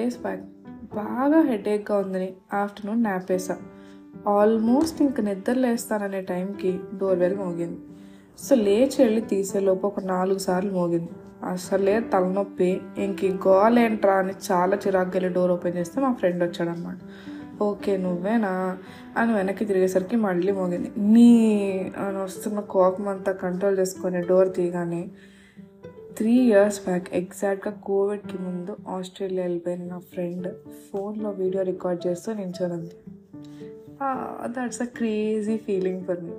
2 days back బాగా హెడేక్గా ఉందని afternoon నాపేసా. Almost ఇంక నిద్ర లేస్తాననే టైంకి డోర్బెల్ మోగింది. సో లేచి వెళ్ళి తీసేలోపు ఒక 4 సార్లు మోగింది. అసలే తలనొప్పి, ఇంక గోలేంట్రా అని చాలా చిరాకు వెళ్ళి డోర్ ఓపెన్ చేస్తే మా ఫ్రెండ్ వచ్చాడనమాట. ఓకే నువ్వేనా అని వెనక్కి తిరిగేసరికి మళ్ళీ మోగింది. నీ అని వస్తున్న కోపం అంతా కంట్రోల్ చేసుకొని డోర్ తీయగానే 3 years బ్యాక్ ఎగ్జాక్ట్గా కోవిడ్కి ముందు ఆస్ట్రేలియా వెళ్ళిపోయిన నా ఫ్రెండ్ ఫోన్లో వీడియో రికార్డ్ చేస్తూ నించోనంది. That's a crazy feeling for me.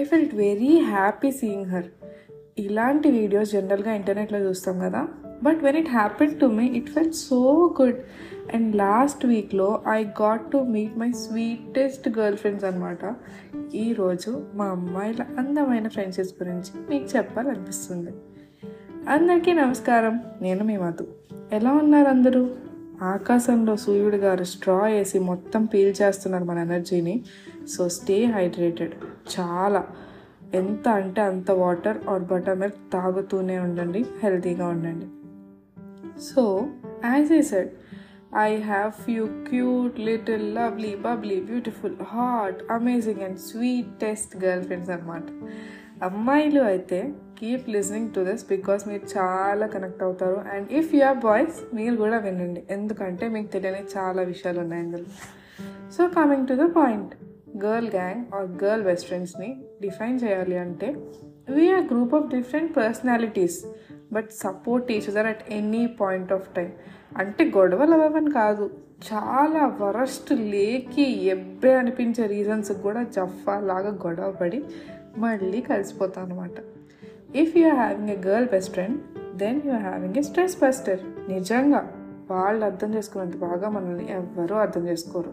I felt very happy seeing her. ఇలాంటి వీడియోస్ జనరల్గా ఇంటర్నెట్లో చూస్తాం కదా, but when it happen to me it felt so good. And last వీక్లో I got to meet my sweetest girl friends అనమాట. ఈరోజు మా అమ్మాయిల అందమైన ఫ్రెండ్షిప్స్ గురించి మీకు చెప్పాలనిపిస్తుంది. అందరికీ నమస్కారం, నేను మీ మధు. ఎలా ఉన్నారు అందరూ? ఆకాశంలో సూర్యుడు గారు స్ట్రా వేసి మొత్తం పీల్చేస్తున్నారు మన ఎనర్జీని. So stay hydrated. చాలా ఎంత అంటే అంత వాటర్ ఆర్ బటర్ మిల్క్ తాగుతూనే ఉండండి, హెల్తీగా ఉండండి. So as I said, I have few cute little lovely bubbly beautiful hot amazing and sweetest girl friends అనమాట. అమ్మాయిలు అయితే keep listening to this because మీరు చాలా కనెక్ట్ అవుతారు. And if you are boys మీరు కూడా వినండి, ఎందుకంటే మీకు తెలియని చాలా విషయాలు ఉన్నాయి అందులో. So coming to the point, girl gang or girl best ఫ్రెండ్స్ని డిఫైన్ చేయాలి అంటే we are group of different personalities but support each other at any point of time. అంటే గొడవలు అవ్వని కాదు, చాలా వరస్ట్ లేకి ఎబ్బే అనిపించే రీజన్స్ కూడా జఫ్ఫాలాగా గొడవ పడి మళ్ళీ కలిసిపోతాం అనమాట. If you are having a girl best friend then you are having a stress buster. నిజంగా వాళ్ళు అర్థం చేసుకున్నంత బాగా మనల్ని ఎవ్వరూ అర్థం చేసుకోరు.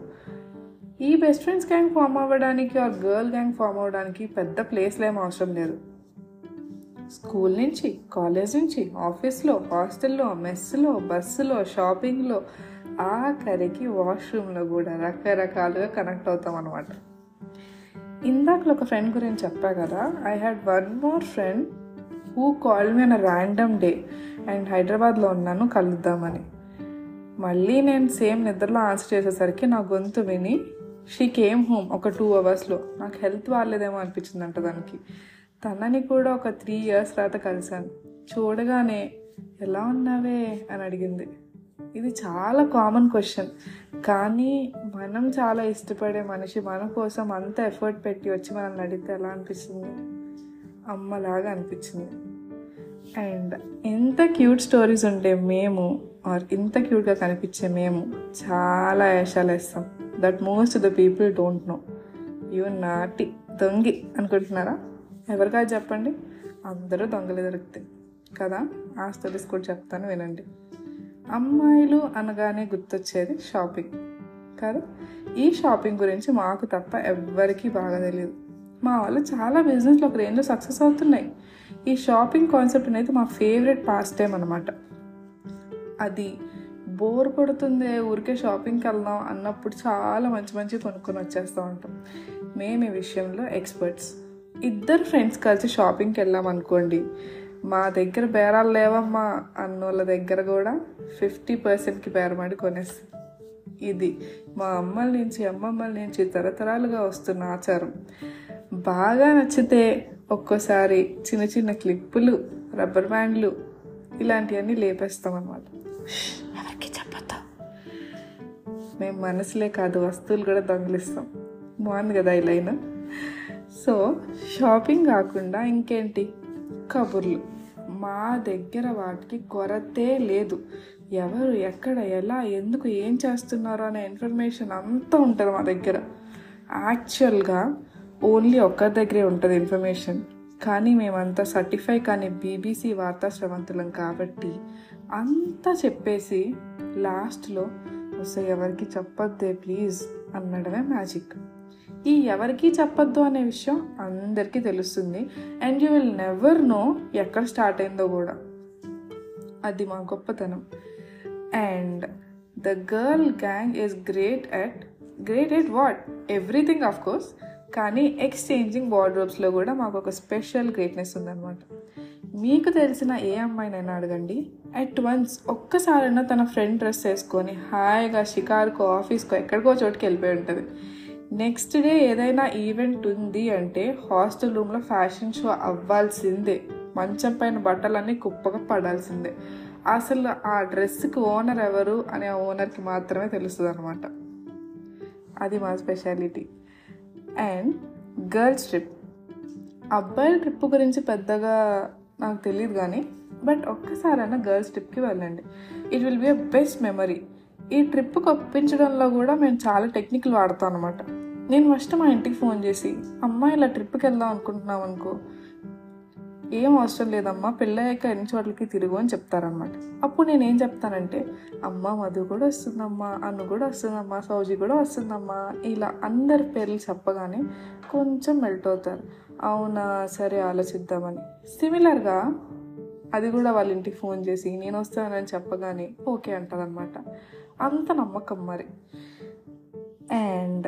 ఈ బెస్ట్ ఫ్రెండ్స్ గ్యాంగ్ ఫామ్ అవ్వడానికి ఆర్ గర్ల్ గ్యాంగ్ ఫామ్ అవ్వడానికి పెద్ద ప్లేస్లు ఏం అవసరం లేదు. స్కూల్ నుంచి, కాలేజ్ నుంచి, ఆఫీస్లో, హాస్టల్లో, మెస్సులో, బస్సులో, షాపింగ్లో, ఆఖరికి వాష్రూమ్లో కూడా రకరకాలుగా కనెక్ట్ అవుతాం అనమాట. ఇందాకలో ఒక ఫ్రెండ్ గురించి చెప్పా కదా, I had one more friend who call me on random day and హైదరాబాద్లో ఉన్నాను కలుద్దామని. మళ్ళీ నేను సేమ్ నిద్రలో ఆన్సర్ చేసేసరికి నా గొంతు విని షీ కేమ్ హోమ్ ఒక 2 hours. నాకు హెల్త్ బాగాలేదేమో అనిపించిందంట దానికి. తనని కూడా ఒక 3 years తర్వాత కలిశాను. చూడగానే ఎలా ఉన్నావే అని అడిగింది. ఇది చాలా కామన్ క్వశ్చన్, కానీ మనం చాలా ఇష్టపడే మనిషి మన కోసం అంత ఎఫర్ట్ పెట్టి వచ్చి మనల్ని అడిగితే ఎలా అనిపిస్తుంది? అమ్మలాగా అనిపించింది. అండ్ ఇంత క్యూట్ స్టోరీస్ ఉండే మేము ఆర్ ఇంత క్యూట్గా కనిపించే మేము చాలా యాషాలు వేస్తాం that most of the people don't know. You నాటి దొంగి అనుకుంటున్నారా? ఎవరికాదు చెప్పండి, అందరూ దొంగలు దొరుకుతాయి కదా. ఆ స్టోరీస్ కూడా చెప్తాను వినండి. అమ్మాయిలు అనగానే గుర్తొచ్చేది షాపింగ్ కదా. ఈ షాపింగ్ గురించి మాకు తప్ప ఎవ్వరికీ బాగా తెలియదు. మా వాళ్ళు చాలా బిజినెస్లో ఒక రేంజ్లో సక్సెస్ అవుతున్నాయి. ఈ షాపింగ్ కాన్సెప్ట్ అనేది మా ఫేవరెట్ పాస్ట్ టైం అనమాట. అది బోర్ కొడుతుందే ఊరికే షాపింగ్కి వెళ్దాం అన్నప్పుడు చాలా మంచి మంచి కొనుక్కొని వచ్చేస్తూ ఉంటాం. మేము ఈ విషయంలో ఎక్స్పర్ట్స్. ఇద్దరు ఫ్రెండ్స్ కలిసి షాపింగ్కి వెళ్ళాం అనుకోండి, మా దగ్గర బేరాలు లేవమ్మా అన్నోళ్ళ దగ్గర కూడా 50%కి బేరమాడి కొనేస్తాం. ఇది మా అమ్మల నుంచి తరతరాలుగా వస్తున్న ఆచారం. బాగా నచ్చితే ఒక్కోసారి చిన్న చిన్న క్లిప్పులు, రబ్బర్ బ్యాండ్లు ఇలాంటివన్నీ లేపేస్తాం అన్నమాట. ఎవరికి చెప్పొద్దు. మేము మనసులే కాదు వస్తువులు కూడా దొంగిలిస్తాం. బాగుంది కదా ఈ లైన్. సో షాపింగ్ కాకుండా ఇంకేంటి, కబుర్లు. మా దగ్గర వాటికి కొరతే లేదు. ఎవరు ఎక్కడ ఎలా ఎందుకు ఏం చేస్తున్నారో అనే ఇన్ఫర్మేషన్ అంతా ఉంటుంది మా దగ్గర. యాక్చువల్గా ఓన్లీ ఒక్కరి దగ్గరే ఉంటుంది ఇన్ఫర్మేషన్, కానీ మేమంతా సర్టిఫై కానీ బీబీసీ వార్తా శ్రవంతులం కాబట్టి అంతా చెప్పేసి లాస్ట్లో అసలు ఎవరికి చెప్పొద్దే ప్లీజ్ అనడమే మ్యాజిక్. ఈ ఎవరికీ చెప్పొద్దు అనే విషయం అందరికీ తెలుస్తుంది. And you will never know ఎక్కడ స్టార్ట్ అయిందో కూడా. అది మా గొప్పతనం. And the girl gang is great at what? Everything of course, కానీ ఎక్స్చేంజింగ్ వార్డ్రోబ్స్లో కూడా మాకు ఒక స్పెషల్ గ్రేట్నెస్ ఉందన్నమాట. మీకు తెలిసిన ఏ అమ్మాయినైనా అడగండి, అట్ వన్స్ ఒక్కసారైనా తన ఫ్రెండ్ డ్రెస్ వేసుకొని హాయిగా షికార్కో, ఆఫీస్కో, ఎక్కడికో చోటుకి వెళ్ళిపోయి ఉంటుంది. నెక్స్ట్ డే ఏదైనా ఈవెంట్ ఉంది అంటే హాస్టల్ రూమ్లో ఫ్యాషన్ షో అవ్వాల్సిందే, మంచం పైన బట్టలన్నీ కుప్పగా పడాల్సిందే. అసలు ఆ డ్రెస్కి ఓనర్ ఎవరు అనే ఓనర్కి మాత్రమే తెలుస్తుంది అనమాట. అది మా స్పెషాలిటీ. అండ్ గర్ల్స్ ట్రిప్, అబ్బాయిల ట్రిప్ గురించి పెద్దగా నాకు తెలియదు కానీ బట్ ఒక్కసారైనా గర్ల్స్ ట్రిప్కి వెళ్ళండి, it will be a best memory. ఈ ట్రిప్కి ఒప్పించడంలో కూడా మేము చాలా టెక్నిక్లు వాడతాం అనమాట. నేను ఫస్ట్ మా ఇంటికి ఫోన్ చేసి, అమ్మ ఇలా ట్రిప్కి వెళ్దాం అనుకుంటున్నాం అనుకో, ఏం అవసరం లేదమ్మా, పెళ్ళయ్యాక ఎన్ని చోట్లకి తిరుగు అని చెప్తారనమాట. అప్పుడు నేనేం చెప్తానంటే, అమ్మ మధు కూడా వస్తుందమ్మా, అన్ను కూడా వస్తుందమ్మా, సౌజీ కూడా వస్తుందమ్మా, ఇలా అందరి పేర్లు చెప్పగానే కొంచెం మెల్ట్ అవుతారు, అవునా సరే ఆలోచిద్దామని. సిమిలర్గా అది కూడా వాళ్ళ ఇంటికి ఫోన్ చేసి నేను వస్తానని చెప్పగానే ఓకే అంటుందన్నమాట. అంత నమ్మకం మరి. And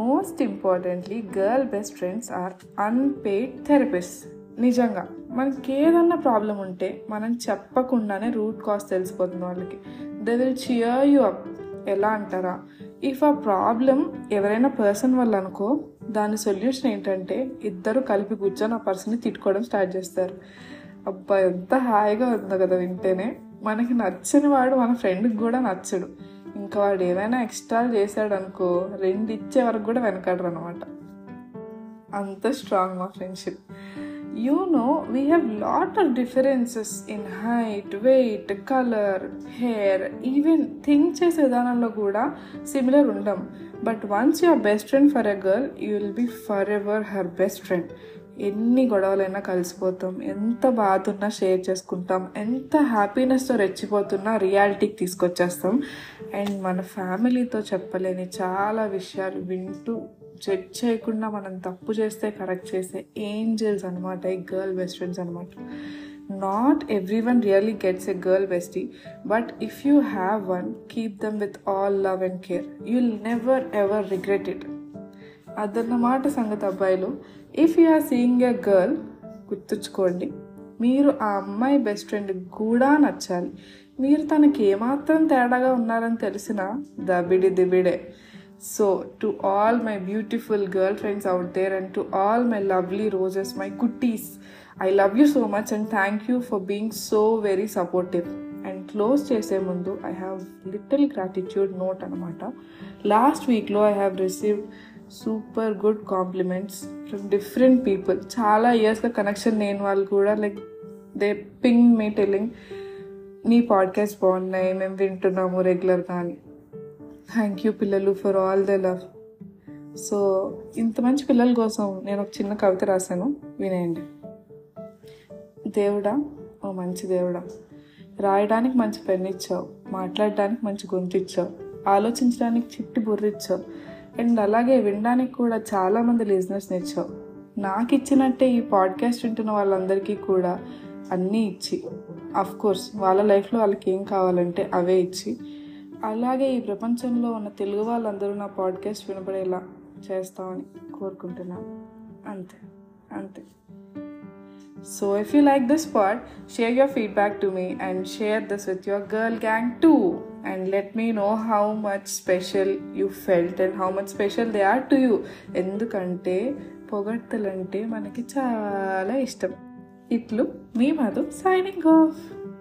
most importantly, girl best friends are unpaid therapist. నిజంగా మనకి ఏదన్నా ప్రాబ్లం ఉంటే మనం చెప్పకుండానే రూట్ కాజ్ తెలిసిపోతుంది వాళ్ళకి. They will cheer you up. ఎలా అంటారా, ఇఫ్ ఆ ప్రాబ్లం ఎవరైనా పర్సన్ వల్ల అనుకో, దాని సొల్యూషన్ ఏంటంటే ఇద్దరు కలిపి కూర్చొని ఆ పర్సన్ని తిట్టుకోవడం స్టార్ట్ చేస్తారు. అబ్బా ఎంత హాయిగా ఉందో కదా వింటేనే. మనకి నచ్చని వాడు మన ఫ్రెండ్కి కూడా నచ్చడు. ఇంకా వాడు ఏదైనా ఎక్స్ట్రా చేశాడు అనుకో, రెండు ఇచ్చే వరకు కూడా వెనకాడరు అనమాట. అంత స్ట్రాంగ్ మా friendship. You know, we have lot of differences in height, weight, color, hair, even think chese vidanamlo kuda similar undam. But once you are best friend for a girl, you will be forever her best friend. ఎన్ని గొడవలైనా కలిసిపోతాం, ఎంత బాధ ఉన్నా share చేసుకుంటాం, ఎంత హ్యాపీనెస్తో రెచ్చిపోతున్నా రియాలిటీకి తీసుకొచ్చేస్తాం. And మన ఫ్యామిలీతో చెప్పలేని చాలా విషయాలు వింటూ జడ్జ్ చేయకుండా మనం తప్పు చేస్తే కరెక్ట్ చేసే ఏంజల్స్ అనమాట ఈ గర్ల్ బెస్ట్ ఫ్రెండ్స్ అనమాట. Not every one really gets a girl bestie, but if you have one, keep them with all love and care. You'll never ever regret it. అదన్నమాట సంగతి అబ్బాయిలు. If you are seeing a girl, గుర్తుంచుకోండి మీరు ఆ అమ్మాయి best friend కూడా నచ్చాలి. మీరు తనకి ఏమాత్రం తేడాగా ఉన్నారని తెలిసినా దబిడి దిబిడే. So, to all my beautiful girlfriends out there and to all my lovely roses, my cuties, I love you so much and thank you for being so very supportive. And close chese mundu, I have little gratitude note anamata. Last week lo I have received super good compliments from different people. Chala years ka connection nen vaalu kuda, like they pinged me telling, nee podcast bonnai, mem vintunnamu regular gaani. Thank you పిల్లలు for all the love. So ఇంత మంచి పిల్లల కోసం నేను ఒక చిన్న కవిత రాశాను, వినేయండి. దేవుడా, ఓ మంచి దేవుడా, రాయడానికి మంచి పెన్ ఇచ్చావు, మాట్లాడడానికి మంచి గొంతు ఇచ్చావు, ఆలోచించడానికి చిట్టి బుర్ర ఇచ్చావు, అండ్ అలాగే వినడానికి కూడా చాలామంది లిజనర్స్ని ఇచ్చావు. నాకు ఇచ్చినట్టే ఈ పాడ్కాస్ట్ వింటున్న వాళ్ళందరికీ కూడా అన్నీ ఇచ్చి, అఫ్కోర్స్ వాళ్ళ లైఫ్లో వాళ్ళకి ఏం కావాలంటే అవే ఇచ్చి, అలాగే ఈ ప్రపంచంలో ఉన్న తెలుగు వాళ్ళందరూ నా పాడ్కాస్ట్ వినబడేలా చేస్తామని కోరుకుంటున్నాను. అంతే అంతే. So if you like this pod, share your feedback to me and share this with your girl gang too and let me know how much special you felt and how much special they are to you. ఎందుకంటే పొగడ్తలంటే మనకి చాలా ఇష్టం. ఇట్లు మీ Madhu signing off.